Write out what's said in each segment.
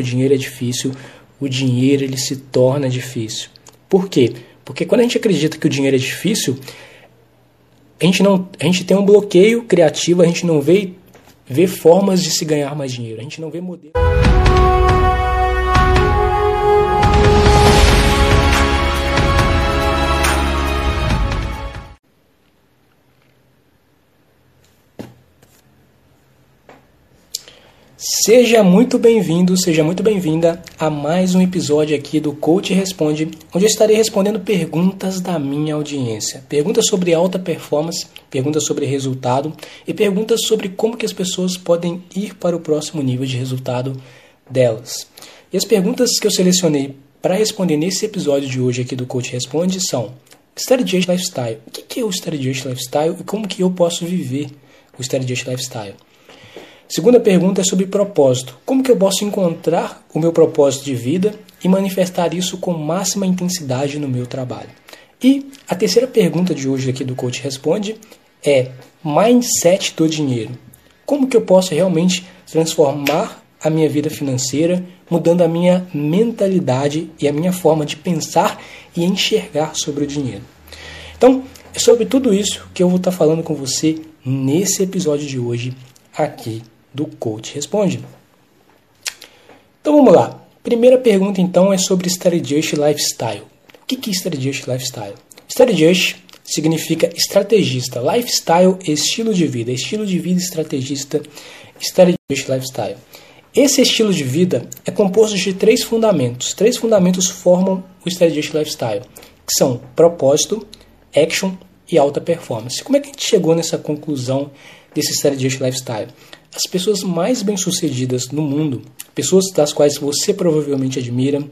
o dinheiro é difícil, o dinheiro ele se torna difícil. Por quê? Porque quando a gente acredita que o dinheiro é difícil, a gente tem um bloqueio criativo, a gente não vê formas de se ganhar mais dinheiro, a gente não vê modelos. Seja muito bem-vinda a mais um episódio aqui do Couthe Responde, onde eu estarei respondendo perguntas da minha audiência. Perguntas sobre alta performance, perguntas sobre resultado e perguntas sobre como que as pessoas podem ir para o próximo nível de resultado delas. E as perguntas que eu selecionei para responder nesse episódio de hoje aqui do Couthe Responde são: Strategist Lifestyle. O que é o Strategist Lifestyle e como que eu posso viver o Strategist Lifestyle? Segunda pergunta é sobre propósito. Como que eu posso encontrar o meu propósito de vida e manifestar isso com máxima intensidade no meu trabalho? E a terceira pergunta de hoje aqui do Couthe Responde é mindset do dinheiro. Como que eu posso realmente transformar a minha vida financeira, mudando a minha mentalidade e a minha forma de pensar e enxergar sobre o dinheiro? Então, é sobre tudo isso que eu vou estar falando com você nesse episódio de hoje aqui do Couthe Responde. Então vamos lá. Primeira pergunta então é sobre Strategist Lifestyle. O que é Strategist Lifestyle? Strategist significa estrategista. Lifestyle, estilo de vida. Estilo de vida estrategista, Strategist Lifestyle. Esse estilo de vida é composto de três fundamentos. Três fundamentos formam o Strategist Lifestyle, que são propósito, action e alta performance. Como é que a gente chegou nessa conclusão desse Strategist Lifestyle? As pessoas mais bem-sucedidas no mundo, pessoas das quais você provavelmente admira,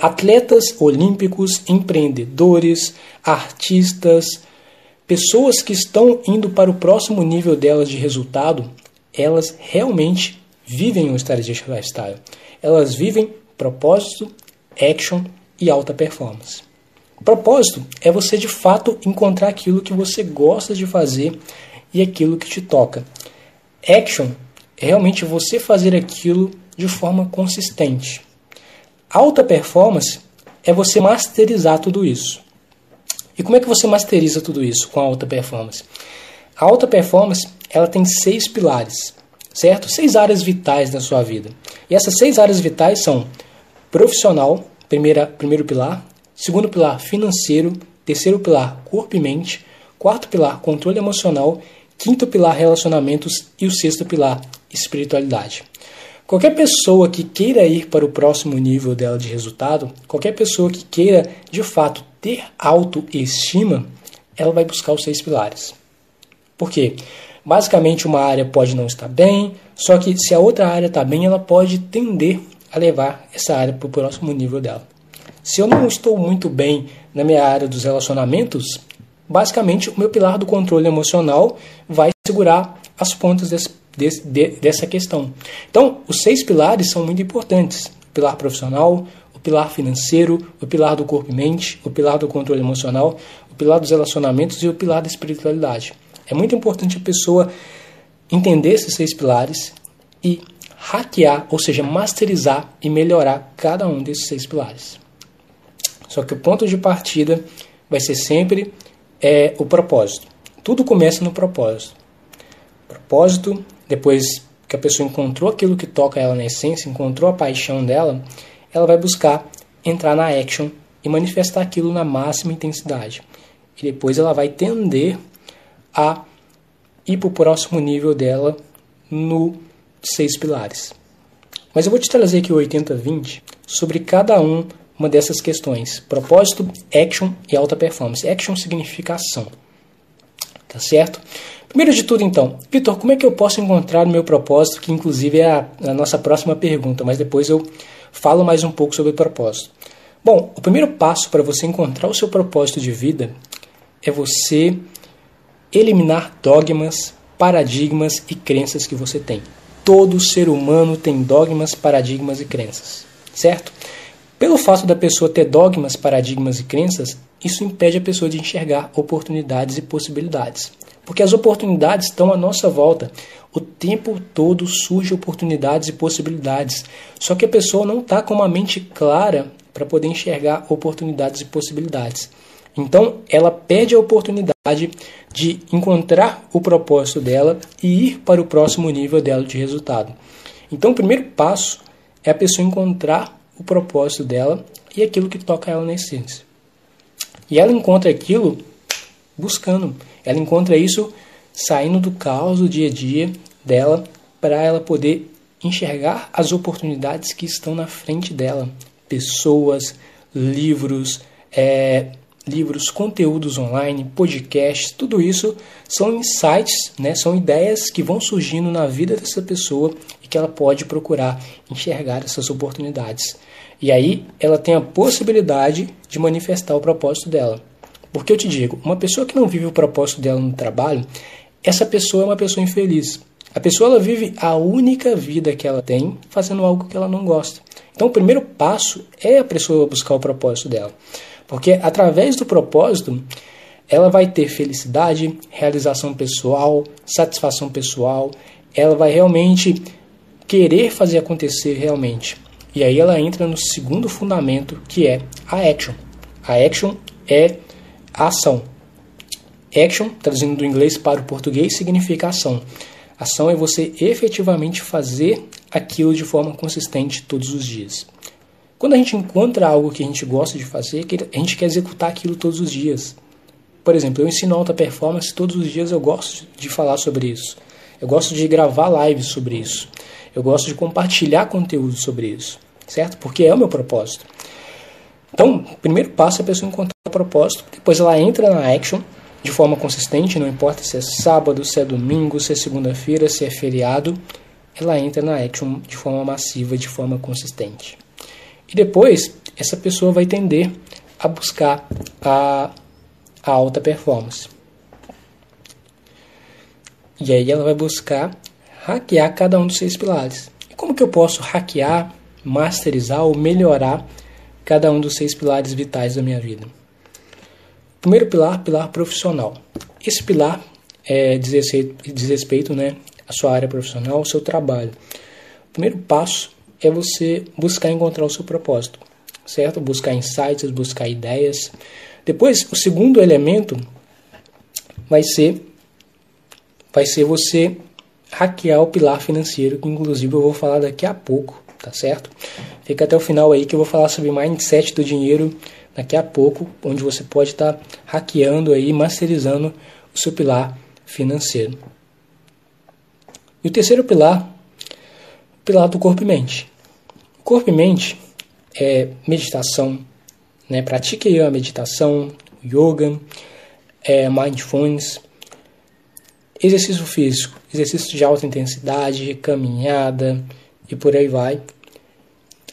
atletas olímpicos, empreendedores, artistas, pessoas que estão indo para o próximo nível delas de resultado, elas realmente vivem o Strategist Lifestyle. Elas vivem propósito, action e alta performance. Propósito é você de fato encontrar aquilo que você gosta de fazer e aquilo que te toca. Action é realmente você fazer aquilo de forma consistente. Alta performance é você masterizar tudo isso. E como é que você masteriza tudo isso com a alta performance? A alta performance ela tem 6 pilares, certo? 6 áreas vitais da sua vida. E essas 6 áreas vitais são profissional, primeiro pilar, segundo pilar financeiro, terceiro pilar corpo e mente, quarto pilar controle emocional, quinto pilar relacionamentos e o sexto pilar espiritualidade. Qualquer pessoa que queira ir para o próximo nível dela de resultado, qualquer pessoa que queira de fato ter autoestima, ela vai buscar os 6 pilares. Por quê? Basicamente uma área pode não estar bem, só que se a outra área está bem, ela pode tender a levar essa área para o próximo nível dela. Se eu não estou muito bem na minha área dos relacionamentos, basicamente o meu pilar do controle emocional vai segurar as pontas dessa questão. Então, os 6 pilares são muito importantes. O pilar profissional, o pilar financeiro, o pilar do corpo e mente, o pilar do controle emocional, o pilar dos relacionamentos e o pilar da espiritualidade. É muito importante a pessoa entender esses 6 pilares e hackear, ou seja, masterizar e melhorar cada um desses 6 pilares. Só que o ponto de partida vai ser sempre o propósito. Tudo começa no propósito. Propósito, depois que a pessoa encontrou aquilo que toca ela na essência, encontrou a paixão dela, ela vai buscar entrar na action e manifestar aquilo na máxima intensidade. E depois ela vai tender a ir para o próximo nível dela no 6 pilares. Mas eu vou te trazer aqui o 80-20 sobre cada uma dessas questões: propósito, action e alta performance. Action significa ação, tá certo? Primeiro de tudo, então, Vitor, como é que eu posso encontrar o meu propósito? Que inclusive é a nossa próxima pergunta, mas depois eu falo mais um pouco sobre o propósito. Bom, o primeiro passo para você encontrar o seu propósito de vida é você eliminar dogmas, paradigmas e crenças que você tem. Todo ser humano tem dogmas, paradigmas e crenças, certo? Pelo fato da pessoa ter dogmas, paradigmas e crenças, isso impede a pessoa de enxergar oportunidades e possibilidades. porque as oportunidades estão à nossa volta. O tempo todo surgem oportunidades e possibilidades. Só que a pessoa não está com uma mente clara para poder enxergar oportunidades e possibilidades. Então, ela perde a oportunidade de encontrar o propósito dela e ir para o próximo nível dela de resultado. Então, o primeiro passo é a pessoa encontrar o propósito dela e aquilo que toca ela na essência. E ela encontra aquilo buscando. Ela encontra isso saindo do caos do dia a dia dela para ela poder enxergar as oportunidades que estão na frente dela. Pessoas, livros, conteúdos online, podcasts, tudo isso são insights, né? São ideias que vão surgindo na vida dessa pessoa e que ela pode procurar enxergar essas oportunidades. E aí ela tem a possibilidade de manifestar o propósito dela. Porque eu te digo, uma pessoa que não vive o propósito dela no trabalho, essa pessoa é uma pessoa infeliz. A pessoa ela vive a única vida que ela tem fazendo algo que ela não gosta. Então o primeiro passo é a pessoa buscar o propósito dela. Porque através do propósito, ela vai ter felicidade, realização pessoal, satisfação pessoal. Ela vai realmente querer fazer acontecer realmente. E aí ela entra no segundo fundamento, que é a action. A action é a ação. Action, traduzindo do inglês para o português, significa ação. Ação é você efetivamente fazer aquilo de forma consistente todos os dias. Quando a gente encontra algo que a gente gosta de fazer, a gente quer executar aquilo todos os dias. Por exemplo, eu ensino alta performance, todos os dias eu gosto de falar sobre isso. Eu gosto de gravar lives sobre isso. Eu gosto de compartilhar conteúdo sobre isso, certo? Porque é o meu propósito. Então, o primeiro passo é a pessoa encontrar o propósito, depois ela entra na action de forma consistente, não importa se é sábado, se é domingo, se é segunda-feira, se é feriado, ela entra na action de forma massiva, de forma consistente. E depois, essa pessoa vai tender a buscar a alta performance. E aí ela vai buscar hackear cada um dos 6 pilares. E como que eu posso hackear, masterizar ou melhorar cada um dos 6 pilares vitais da minha vida? Primeiro pilar, pilar profissional. Esse pilar diz respeito, né, à sua área profissional, ao seu trabalho. O primeiro passo é você buscar encontrar o seu propósito, certo? Buscar insights, buscar ideias. Depois, o segundo elemento vai ser você hackear o pilar financeiro, que inclusive eu vou falar daqui a pouco, tá certo? Fica até o final aí que eu vou falar sobre mindset do dinheiro daqui a pouco, onde você pode estar hackeando aí, masterizando o seu pilar financeiro. E o terceiro pilar, o pilar do corpo e mente. O corpo e mente é meditação, né? Pratique a meditação, yoga, mindfulness, exercício físico, exercício de alta intensidade, caminhada e por aí vai.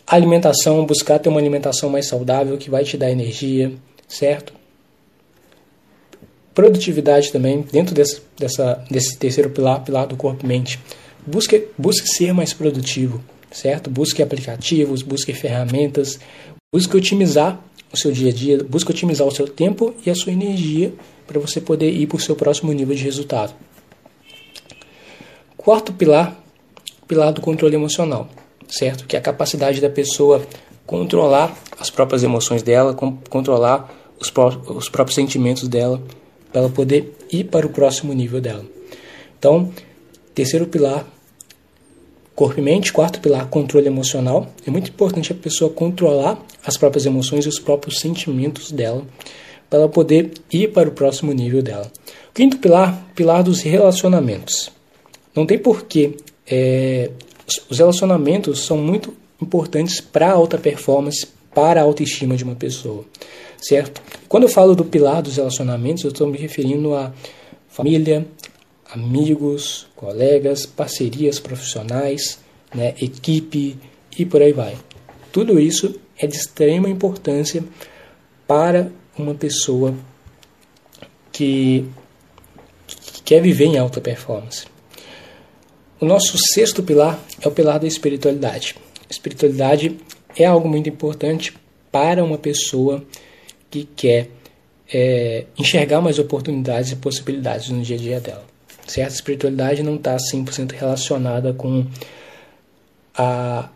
Alimentação, buscar ter uma alimentação mais saudável que vai te dar energia, certo? Produtividade também, dentro desse terceiro pilar, pilar do corpo e mente. Busque ser mais produtivo, certo? Busque aplicativos, busque ferramentas, busque otimizar o seu dia a dia, busque otimizar o seu tempo e a sua energia para você poder ir para o seu próximo nível de resultado. Quarto pilar, pilar do controle emocional, certo? Que é a capacidade da pessoa controlar as próprias emoções dela, controlar os próprios sentimentos dela, para ela poder ir para o próximo nível dela. Então, terceiro pilar, corpo e mente. Quarto pilar, controle emocional. É muito importante a pessoa controlar as próprias emoções e os próprios sentimentos dela, para ela poder ir para o próximo nível dela. Quinto pilar, pilar dos relacionamentos. Não tem porquê. Os relacionamentos são muito importantes para a alta performance, para a autoestima de uma pessoa, certo? Quando eu falo do pilar dos relacionamentos, eu estou me referindo a família, amigos, colegas, parcerias profissionais, né, equipe e por aí vai. Tudo isso é de extrema importância para uma pessoa que quer viver em alta performance. O nosso sexto pilar é o pilar da espiritualidade. Espiritualidade é algo muito importante para uma pessoa que quer enxergar mais oportunidades e possibilidades no dia a dia dela. Certo? A espiritualidade não está 100% relacionada com a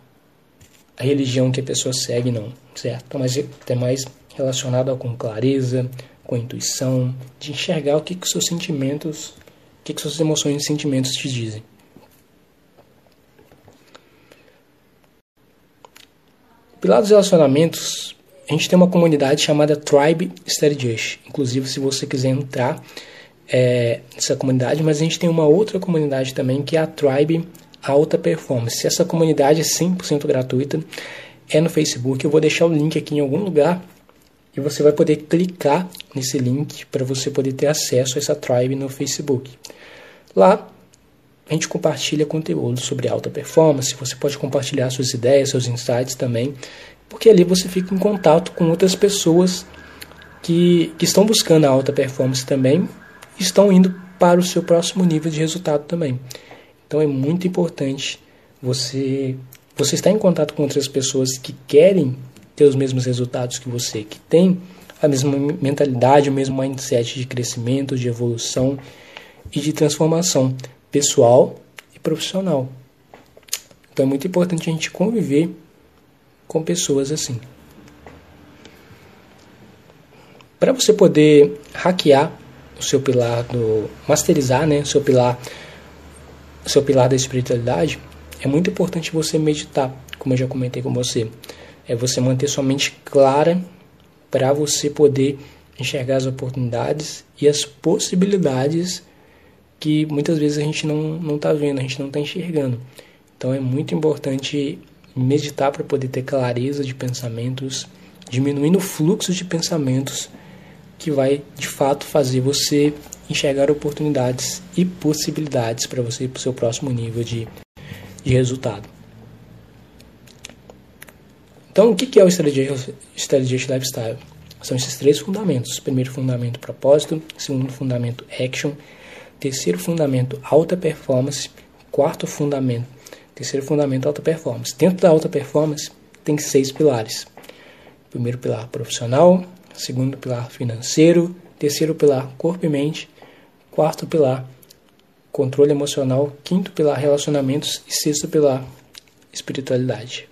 religião que a pessoa segue, não. Certo? Mas é mais relacionada com clareza, com intuição, de enxergar o que que seus sentimentos, o que que suas emoções e sentimentos te dizem. Pilar dos relacionamentos, a gente tem uma comunidade chamada Tribe Strategist. Inclusive, se você quiser entrar nessa comunidade, mas a gente tem uma outra comunidade também, que é a Tribe Alta Performance. Essa comunidade é 100% gratuita, é no Facebook. Eu vou deixar o link aqui em algum lugar e você vai poder clicar nesse link para você poder ter acesso a essa Tribe no Facebook. Lá, a gente compartilha conteúdo sobre alta performance, você pode compartilhar suas ideias, seus insights também, porque ali você fica em contato com outras pessoas que estão buscando a alta performance também, estão indo para o seu próximo nível de resultado também. Então é muito importante você estar em contato com outras pessoas que querem ter os mesmos resultados que você, que tem a mesma mentalidade, o mesmo mindset de crescimento, de evolução e de transformação pessoal e profissional. Então é muito importante a gente conviver com pessoas assim. Para você poder hackear o seu pilar do masterizar, né, o seu pilar da espiritualidade, é muito importante você meditar, como eu já comentei com você. É você manter sua mente clara para você poder enxergar as oportunidades e as possibilidades que muitas vezes a gente não está vendo, a gente não está enxergando. Então é muito importante meditar para poder ter clareza de pensamentos, diminuindo o fluxo de pensamentos que vai, de fato, fazer você enxergar oportunidades e possibilidades para você ir para o seu próximo nível de resultado. Então, o que é o Strategist Lifestyle? São esses três fundamentos. Primeiro fundamento, propósito. Segundo fundamento, action. Terceiro fundamento, alta performance. Quarto fundamento, terceiro fundamento, alta performance. Dentro da alta performance, tem 6 pilares. Primeiro pilar, profissional. Segundo pilar, financeiro. Terceiro pilar, corpo e mente. Quarto pilar, controle emocional. Quinto pilar, relacionamentos. E sexto pilar, espiritualidade.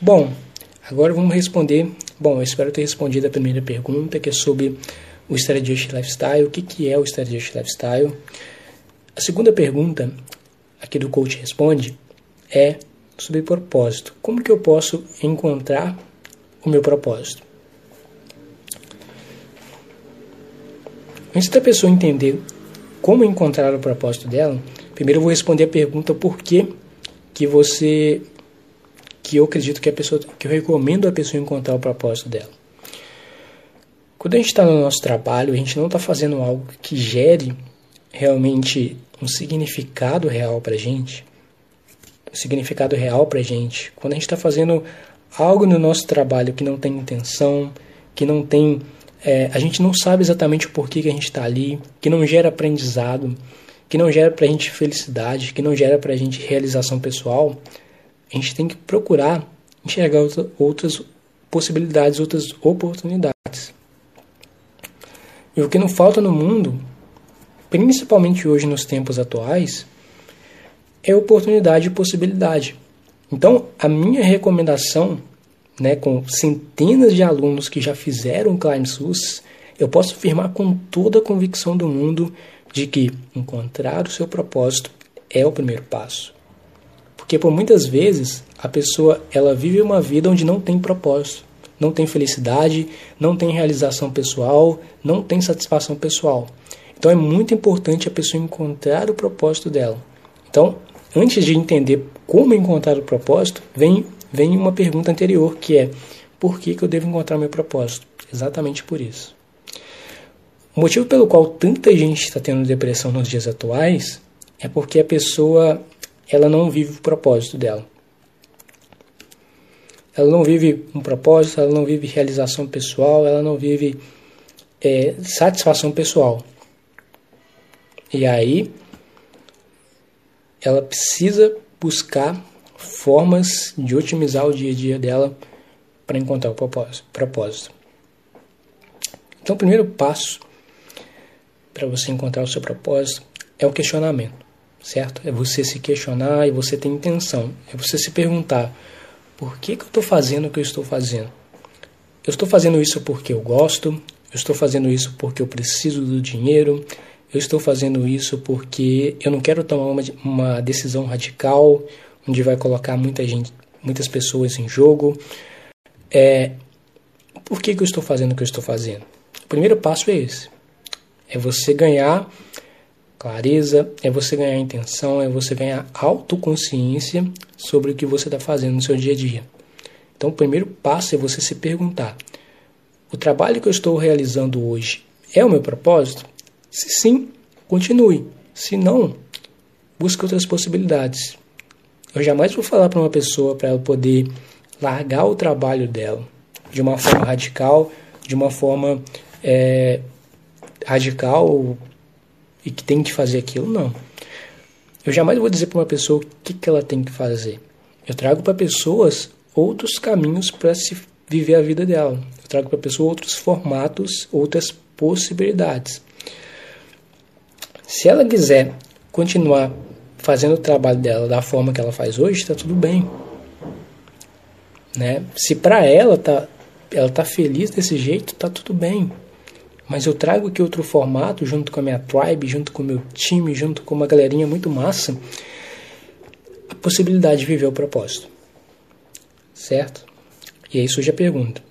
Bom, agora vamos responder... Bom, eu espero ter respondido a primeira pergunta, que é sobre o Strategist Lifestyle. O que é o Strategist Lifestyle? A segunda pergunta, aqui do Coach Responde, é sobre propósito. Como que eu posso encontrar o meu propósito? Antes da pessoa entender como encontrar o propósito dela, primeiro eu vou responder a pergunta por que você... que eu acredito que que eu recomendo a pessoa encontrar o propósito dela. Quando a gente está no nosso trabalho, a gente não está fazendo algo que gere realmente um significado real para a gente. Um significado real para a gente. Quando a gente está fazendo algo no nosso trabalho que não tem intenção, que não tem... a gente não sabe exatamente o porquê que a gente está ali, que não gera aprendizado, que não gera para a gente felicidade, que não gera para a gente realização pessoal... A gente tem que procurar enxergar outras possibilidades, outras oportunidades. E o que não falta no mundo, principalmente hoje nos tempos atuais, é oportunidade e possibilidade. Então, a minha recomendação, né, com centenas de alunos que já fizeram o ClimaSUS, eu posso afirmar com toda a convicção do mundo de que encontrar o seu propósito é o primeiro passo. Porque por muitas vezes a pessoa ela vive uma vida onde não tem propósito, não tem felicidade, não tem realização pessoal, não tem satisfação pessoal. Então é muito importante a pessoa encontrar o propósito dela. Então, antes de entender como encontrar o propósito, vem uma pergunta anterior, que é: por que eu devo encontrar meu propósito? Exatamente por isso. O motivo pelo qual tanta gente está tendo depressão nos dias atuais é porque a pessoa... ela não vive o propósito dela. Ela não vive um propósito, ela não vive realização pessoal, ela não vive satisfação pessoal. E aí, ela precisa buscar formas de otimizar o dia a dia dela para encontrar o propósito. Então, o primeiro passo para você encontrar o seu propósito é o questionamento, certo? É você se questionar e você ter intenção. É você se perguntar, por que que eu estou fazendo o que eu estou fazendo? Eu estou fazendo isso porque eu gosto, eu estou fazendo isso porque eu preciso do dinheiro, eu estou fazendo isso porque eu não quero tomar uma decisão radical, onde vai colocar muitas pessoas em jogo. Por que que eu estou fazendo o que eu estou fazendo? O primeiro passo é esse. É você ganhar clareza, é você ganhar intenção, é você ganhar autoconsciência sobre o que você está fazendo no seu dia a dia. Então, o primeiro passo é você se perguntar, o trabalho que eu estou realizando hoje é o meu propósito? Se sim, continue. Se não, busque outras possibilidades. Eu jamais vou falar para uma pessoa para ela poder largar o trabalho dela de uma forma radical, e que tem que fazer aquilo, não. Eu jamais vou dizer para uma pessoa o que que ela tem que fazer. Eu trago para pessoas outros caminhos para se viver a vida dela. Eu trago para a pessoa outros formatos, outras possibilidades. Se ela quiser continuar fazendo o trabalho dela da forma que ela faz hoje, está tudo bem, né? Se para ela ela tá feliz desse jeito, está tudo bem. Mas eu trago aqui outro formato, junto com a minha tribe, junto com o meu time, junto com uma galerinha muito massa, a possibilidade de viver o propósito, certo? E aí surge a pergunta,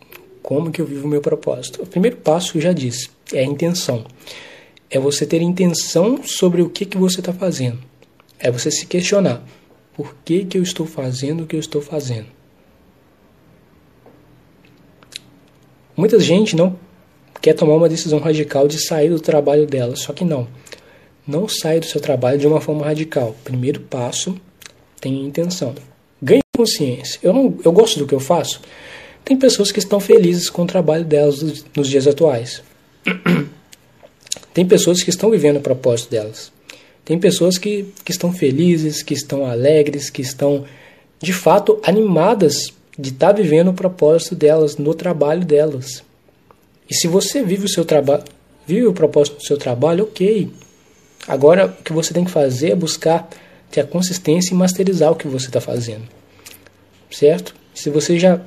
como que eu vivo o meu propósito? O primeiro passo, eu já disse, é a intenção. É você ter intenção sobre o que você está fazendo. É você se questionar, por que que eu estou fazendo o que eu estou fazendo? Muita gente não quer tomar uma decisão radical de sair do trabalho dela, só que não. Não saia do seu trabalho de uma forma radical. Primeiro passo, tenha intenção. Ganhe consciência. Eu gosto do que eu faço? Tem pessoas que estão felizes com o trabalho delas nos dias atuais. Tem pessoas que estão vivendo o propósito delas. Tem pessoas que estão felizes, que estão alegres, que estão, de fato, animadas de estar vivendo o propósito delas, no trabalho delas. E se você vive o propósito do seu trabalho, ok. Agora, o que você tem que fazer é buscar ter a consistência e masterizar o que você está fazendo, certo? Se você já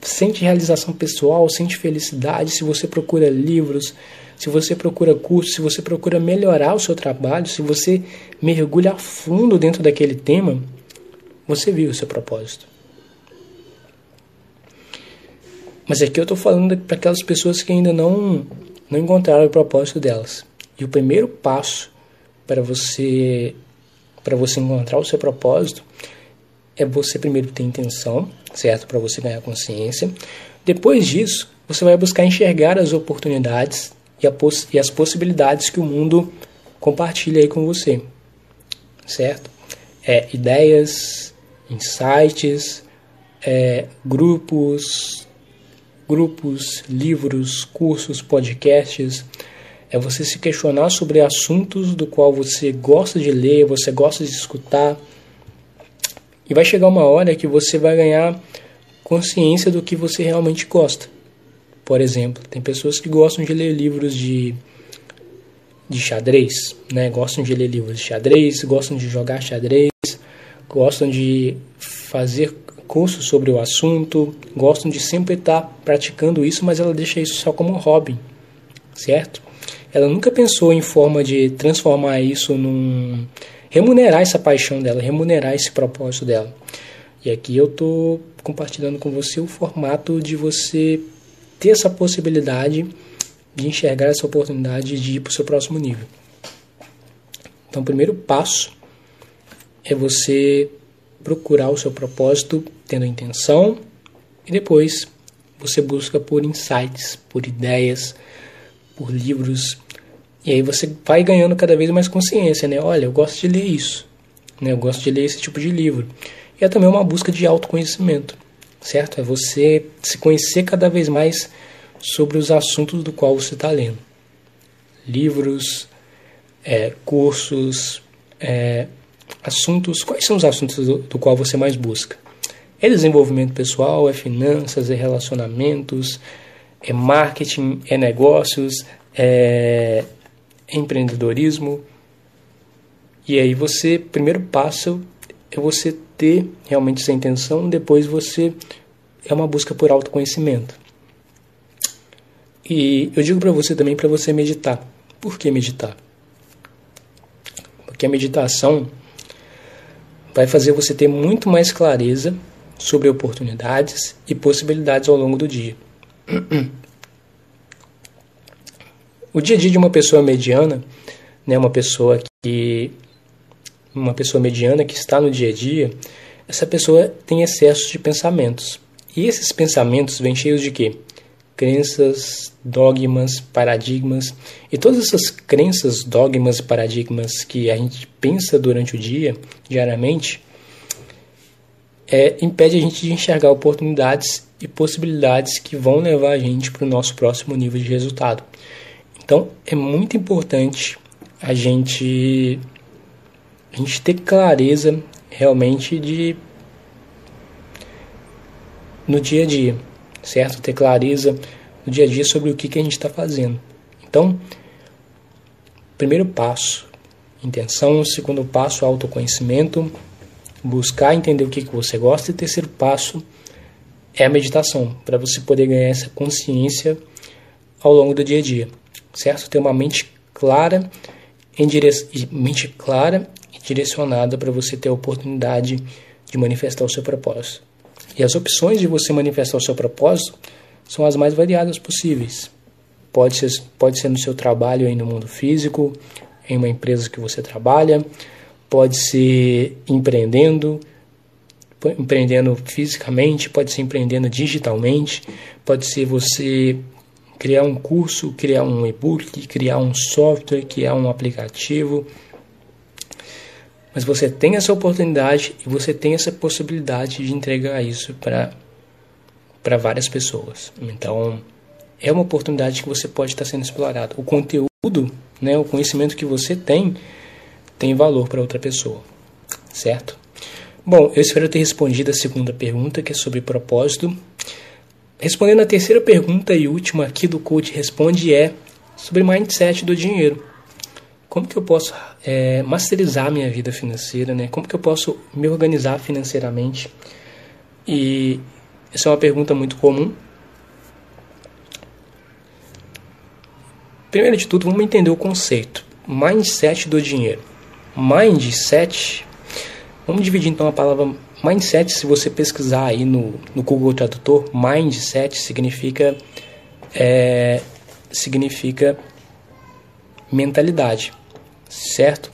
sente realização pessoal, sente felicidade, se você procura livros, se você procura cursos, se você procura melhorar o seu trabalho, se você mergulha a fundo dentro daquele tema, você vive o seu propósito. Mas aqui eu estou falando para aquelas pessoas que ainda não encontraram o propósito delas. E o primeiro passo para você encontrar o seu propósito é você primeiro ter intenção, certo? Para você ganhar consciência. Depois disso, você vai buscar enxergar as oportunidades e as possibilidades que o mundo compartilha aí com você, certo? Ideias, insights, grupos, livros, cursos, podcasts. É você se questionar sobre assuntos do qual você gosta de ler, você gosta de escutar. E vai chegar uma hora que você vai ganhar consciência do que você realmente gosta. Por exemplo, tem pessoas que gostam de ler livros de xadrez, né? Gostam de ler livros de xadrez, gostam de jogar xadrez, gostam de fazer cursos sobre o assunto, gostam de sempre estar praticando isso, mas ela deixa isso só como um hobby, certo? Ela nunca pensou em forma de transformar isso remunerar essa paixão dela, remunerar esse propósito dela. E aqui eu estou compartilhando com você o formato de você ter essa possibilidade de enxergar essa oportunidade de ir para o seu próximo nível. Então, o primeiro passo é você procurar o seu propósito tendo intenção e depois você busca por insights, por ideias, por livros. E aí você vai ganhando cada vez mais consciência, né? Olha, eu gosto de ler isso, né? Eu gosto de ler esse tipo de livro. E é também uma busca de autoconhecimento, certo? É você se conhecer cada vez mais sobre os assuntos do qual você está lendo. Livros, cursos, assuntos. Quais são os assuntos do qual você mais busca? É desenvolvimento pessoal, é finanças, é relacionamentos, é marketing, é negócios, é empreendedorismo. E aí você, primeiro passo é você ter realmente essa intenção, depois você é uma busca por autoconhecimento. E eu digo para você também, para você meditar. Por que meditar? Porque a meditação vai fazer você ter muito mais clareza sobre oportunidades e possibilidades ao longo do dia. O dia a dia de uma pessoa mediana, né, uma pessoa mediana que está no dia a dia, essa pessoa tem excesso de pensamentos. E esses pensamentos vêm cheios de quê? Crenças, dogmas, paradigmas. E todas essas crenças, dogmas e paradigmas que a gente pensa durante o dia, diariamente, impede a gente de enxergar oportunidades e possibilidades que vão levar a gente para o nosso próximo nível de resultado. Então, é muito importante a gente ter clareza realmente no dia a dia. Certo? Ter clareza no dia a dia sobre o que a gente está fazendo. Então, primeiro passo, intenção. Segundo passo, autoconhecimento. Buscar entender o que você gosta. E terceiro passo é a meditação, para você poder ganhar essa consciência ao longo do dia a dia. Certo? Ter uma mente clara e direcionada para você ter a oportunidade de manifestar o seu propósito. E as opções de você manifestar o seu propósito são as mais variadas possíveis. Pode ser no seu trabalho aí no mundo físico, em uma empresa que você trabalha, pode ser empreendendo fisicamente, pode ser empreendendo digitalmente, pode ser você criar um curso, criar um e-book, criar um software, criar um aplicativo. Mas você tem essa oportunidade e você tem essa possibilidade de entregar isso para várias pessoas. Então, é uma oportunidade que você pode estar sendo explorado. O conteúdo, né, o conhecimento que você tem valor para outra pessoa, certo? Bom, eu espero ter respondido a segunda pergunta, que é sobre propósito. Respondendo a terceira pergunta e última aqui do Couthe Responde é sobre mindset do dinheiro. Como que eu posso masterizar minha vida financeira, né? Como que eu posso me organizar financeiramente? E essa é uma pergunta muito comum. Primeiro de tudo, vamos entender o conceito. Mindset do dinheiro. Mindset, vamos dividir então a palavra mindset. Se você pesquisar aí no Google Tradutor, mindset significa mentalidade. Certo?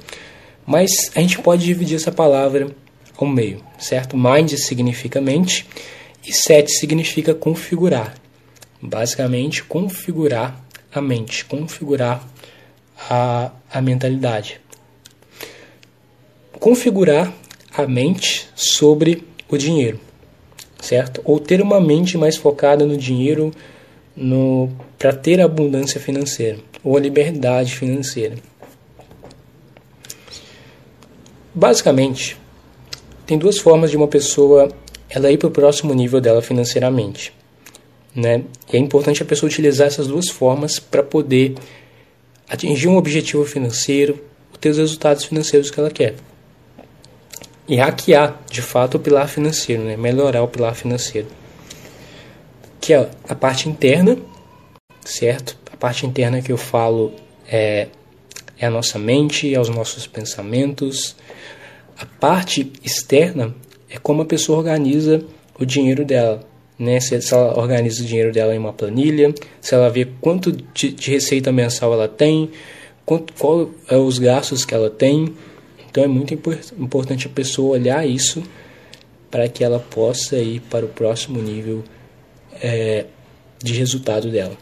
Mas a gente pode dividir essa palavra ao meio, certo? Mind significa mente e set significa configurar. Basicamente, configurar a mente, configurar a mentalidade. Configurar a mente sobre o dinheiro, certo? Ou ter uma mente mais focada no dinheiro, para ter abundância financeira ou a liberdade financeira. Basicamente, tem duas formas de uma pessoa ela ir para o próximo nível dela financeiramente, né? E é importante a pessoa utilizar essas duas formas para poder atingir um objetivo financeiro, ter os resultados financeiros que ela quer. E hackear, de fato, o pilar financeiro, né? Melhorar o pilar financeiro. Que é a parte interna, certo? A parte interna que eu falo é a nossa mente, é os nossos pensamentos. A parte externa é como a pessoa organiza o dinheiro dela, né? Se ela organiza o dinheiro dela em uma planilha, se ela vê quanto de receita mensal ela tem, qual é os gastos que ela tem. Então é muito importante a pessoa olhar isso para que ela possa ir para o próximo nível de resultado dela.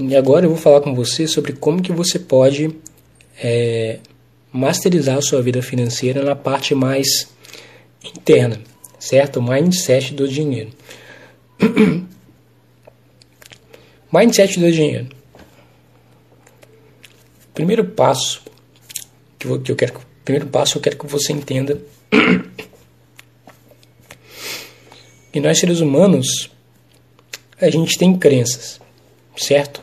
E agora eu vou falar com você sobre como que você pode masterizar a sua vida financeira na parte mais interna, certo? O mindset do dinheiro. Mindset do dinheiro. Primeiro passo que eu quero, primeiro passo eu quero que você entenda que nós seres humanos a gente tem crenças, certo?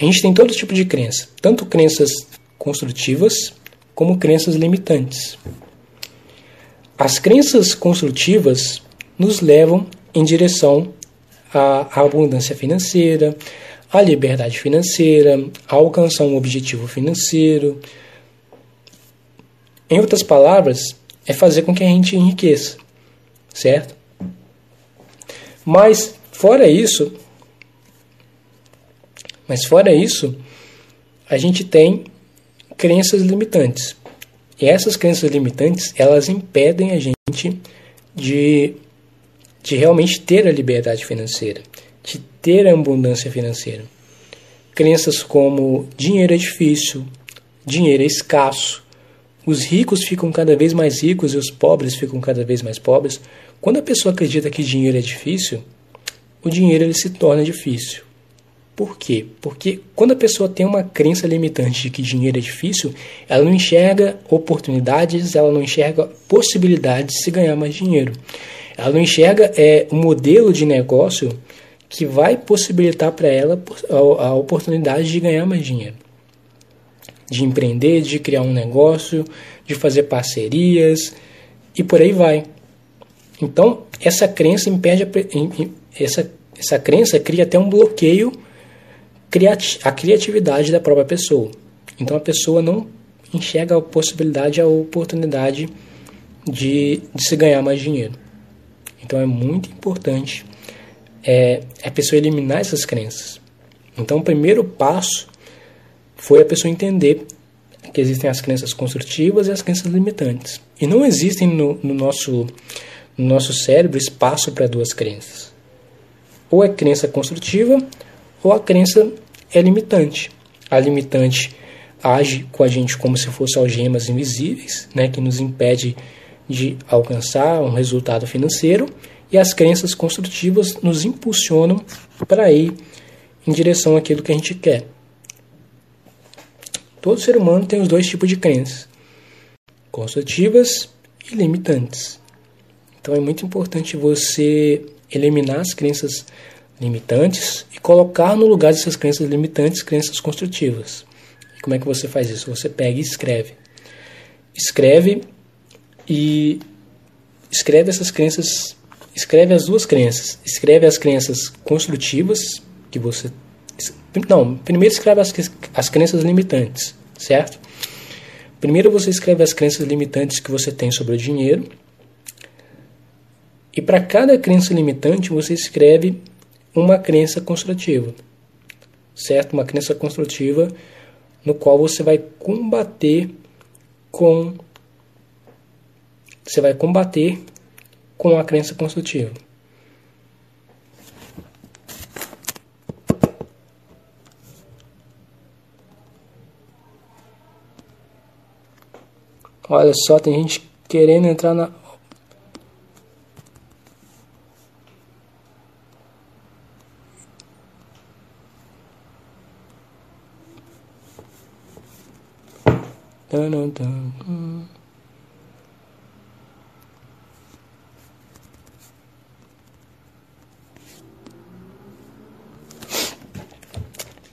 A gente tem todo tipo de crença, tanto crenças construtivas como crenças limitantes. As crenças construtivas nos levam em direção à abundância financeira, à liberdade financeira, a alcançar um objetivo financeiro. Em outras palavras, é fazer com que a gente enriqueça, certo? Mas fora isso, a gente tem crenças limitantes. E essas crenças limitantes, elas impedem a gente de realmente ter a liberdade financeira, de ter a abundância financeira. Crenças como dinheiro é difícil, dinheiro é escasso, os ricos ficam cada vez mais ricos e os pobres ficam cada vez mais pobres. Quando a pessoa acredita que dinheiro é difícil, o dinheiro ele se torna difícil. Por quê? Porque quando a pessoa tem uma crença limitante de que dinheiro é difícil, ela não enxerga oportunidades, ela não enxerga possibilidades de se ganhar mais dinheiro. Ela não enxerga um modelo de negócio que vai possibilitar para ela a oportunidade de ganhar mais dinheiro. De empreender, de criar um negócio, de fazer parcerias e por aí vai. Então, essa crença impede, essa crença cria até um bloqueio a criatividade da própria pessoa. Então, a pessoa não enxerga a possibilidade, a oportunidade de se ganhar mais dinheiro. Então, é muito importante a pessoa eliminar essas crenças. Então, o primeiro passo foi a pessoa entender que existem as crenças construtivas e as crenças limitantes. E não existem no nosso cérebro espaço para duas crenças. Ou é crença construtiva ou a crença é limitante. A limitante age com a gente como se fossem algemas invisíveis, né, que nos impede de alcançar um resultado financeiro, e as crenças construtivas nos impulsionam para ir em direção àquilo que a gente quer. Todo ser humano tem os dois tipos de crenças, construtivas e limitantes. Então é muito importante você eliminar as crenças limitantes e colocar no lugar dessas crenças limitantes, crenças construtivas. E como é que você faz isso? Você pega e escreve. Escreve essas crenças, escreve as duas crenças. Escreve as crenças construtivas que você... Não, primeiro escreve as crenças limitantes, certo? Primeiro você escreve as crenças limitantes que você tem sobre o dinheiro. E para cada crença limitante você escreve uma crença construtiva, certo? Uma crença construtiva no qual você vai combater com a crença construtiva. Olha só, tem gente querendo entrar na...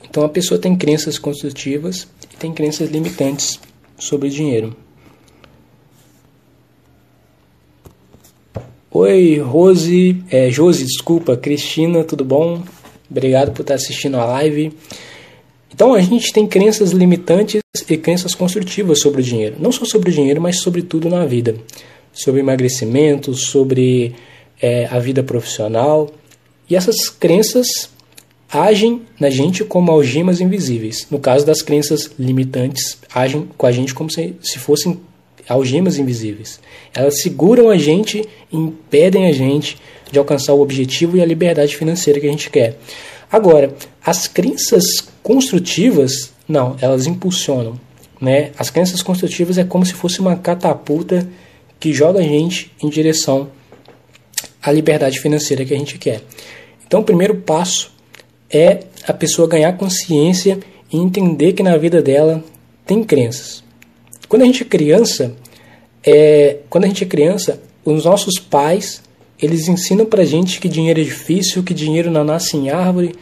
Então a pessoa tem crenças construtivas e tem crenças limitantes sobre o dinheiro. Oi, Josi, desculpa, Cristina, tudo bom? Obrigado por estar assistindo a live. Então, a gente tem crenças limitantes e crenças construtivas sobre o dinheiro. Não só sobre o dinheiro, mas sobre tudo na vida. Sobre emagrecimento, sobre a vida profissional. E essas crenças agem na gente como algemas invisíveis. No caso das crenças limitantes, agem com a gente como se fossem algemas invisíveis. Elas seguram a gente e impedem a gente de alcançar o objetivo e a liberdade financeira que a gente quer. Agora, as crenças construtivas, não, elas impulsionam, né? As crenças construtivas é como se fosse uma catapulta que joga a gente em direção à liberdade financeira que a gente quer. Então, o primeiro passo é a pessoa ganhar consciência e entender que na vida dela tem crenças. Quando a gente é criança, os nossos pais, eles ensinam pra gente que dinheiro é difícil, que dinheiro não nasce em árvore,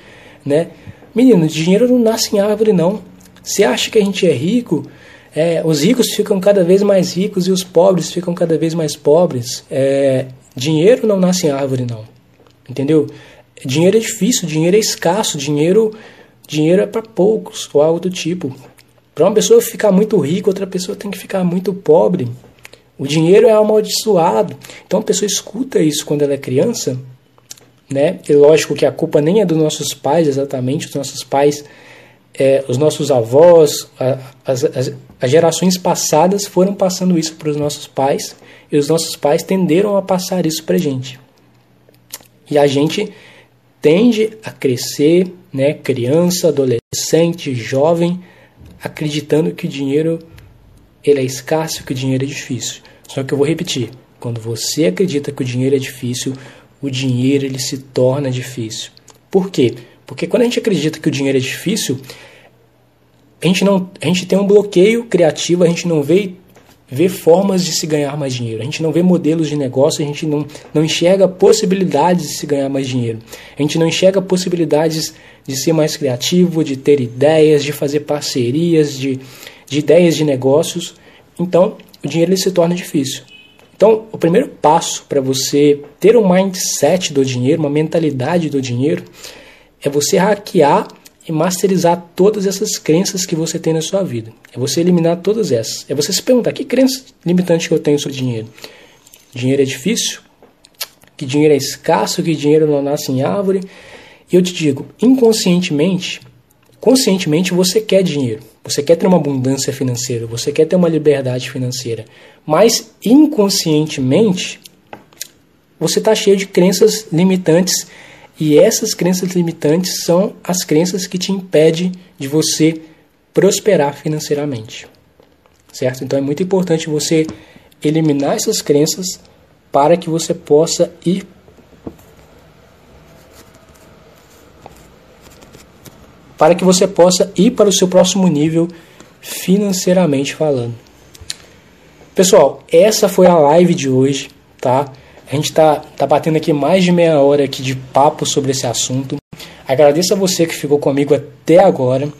né? Menino, dinheiro não nasce em árvore, não. Você acha que a gente é rico? Os ricos ficam cada vez mais ricos e os pobres ficam cada vez mais pobres. Dinheiro não nasce em árvore, não. Entendeu? Dinheiro é difícil, dinheiro é escasso, dinheiro é para poucos, ou algo do tipo. Para uma pessoa ficar muito rica, outra pessoa tem que ficar muito pobre. O dinheiro é amaldiçoado. Então a pessoa escuta isso quando ela é criança, né? E lógico que a culpa nem é dos nossos pais, exatamente. Os nossos pais, os nossos avós, as gerações passadas foram passando isso para os nossos pais, e os nossos pais tenderam a passar isso para a gente. E a gente tende a crescer, né, criança, adolescente, jovem, acreditando que o dinheiro ele é escasso, que o dinheiro é difícil. Só que eu vou repetir, quando você acredita que o dinheiro é difícil, o dinheiro ele se torna difícil. Por quê? Porque quando a gente acredita que o dinheiro é difícil, a gente tem um bloqueio criativo, a gente não vê formas de se ganhar mais dinheiro, a gente não vê modelos de negócio, a gente não enxerga possibilidades de se ganhar mais dinheiro, a gente não enxerga possibilidades de ser mais criativo, de ter ideias, de fazer parcerias, de ideias de negócios. Então, o dinheiro ele se torna difícil. Então, o primeiro passo para você ter um mindset do dinheiro, uma mentalidade do dinheiro, é você hackear e masterizar todas essas crenças que você tem na sua vida. É você eliminar todas essas. É você se perguntar, que crença limitante que eu tenho sobre dinheiro? Dinheiro é difícil? Que dinheiro é escasso? Que dinheiro não nasce em árvore? E eu te digo, inconscientemente, conscientemente você quer dinheiro. Você quer ter uma abundância financeira. Você quer ter uma liberdade financeira. Mas inconscientemente, você está cheio de crenças limitantes. E essas crenças limitantes são as crenças que te impedem de você prosperar financeiramente, certo? Então é muito importante você eliminar essas crenças para que você possa ir para o seu próximo nível financeiramente falando. Pessoal, essa foi a live de hoje, tá? A gente tá batendo aqui mais de meia hora aqui de papo sobre esse assunto. Agradeço a você que ficou comigo até agora.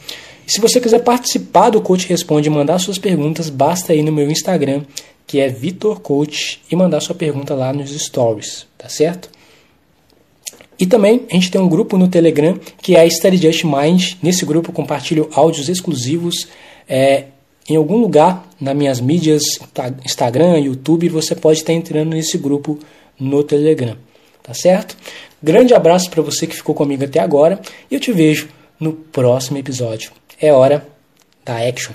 Se você quiser participar do Coach Responde e mandar suas perguntas, basta ir no meu Instagram, que é Vitor Coach, e mandar sua pergunta lá nos stories, tá certo? E também a gente tem um grupo no Telegram, que é a StrategistMind. Nesse grupo eu compartilho áudios exclusivos, em algum lugar, nas minhas mídias, Instagram, YouTube, você pode estar entrando nesse grupo no Telegram, tá certo? Grande abraço para você que ficou comigo até agora e eu te vejo no próximo episódio. É hora da action!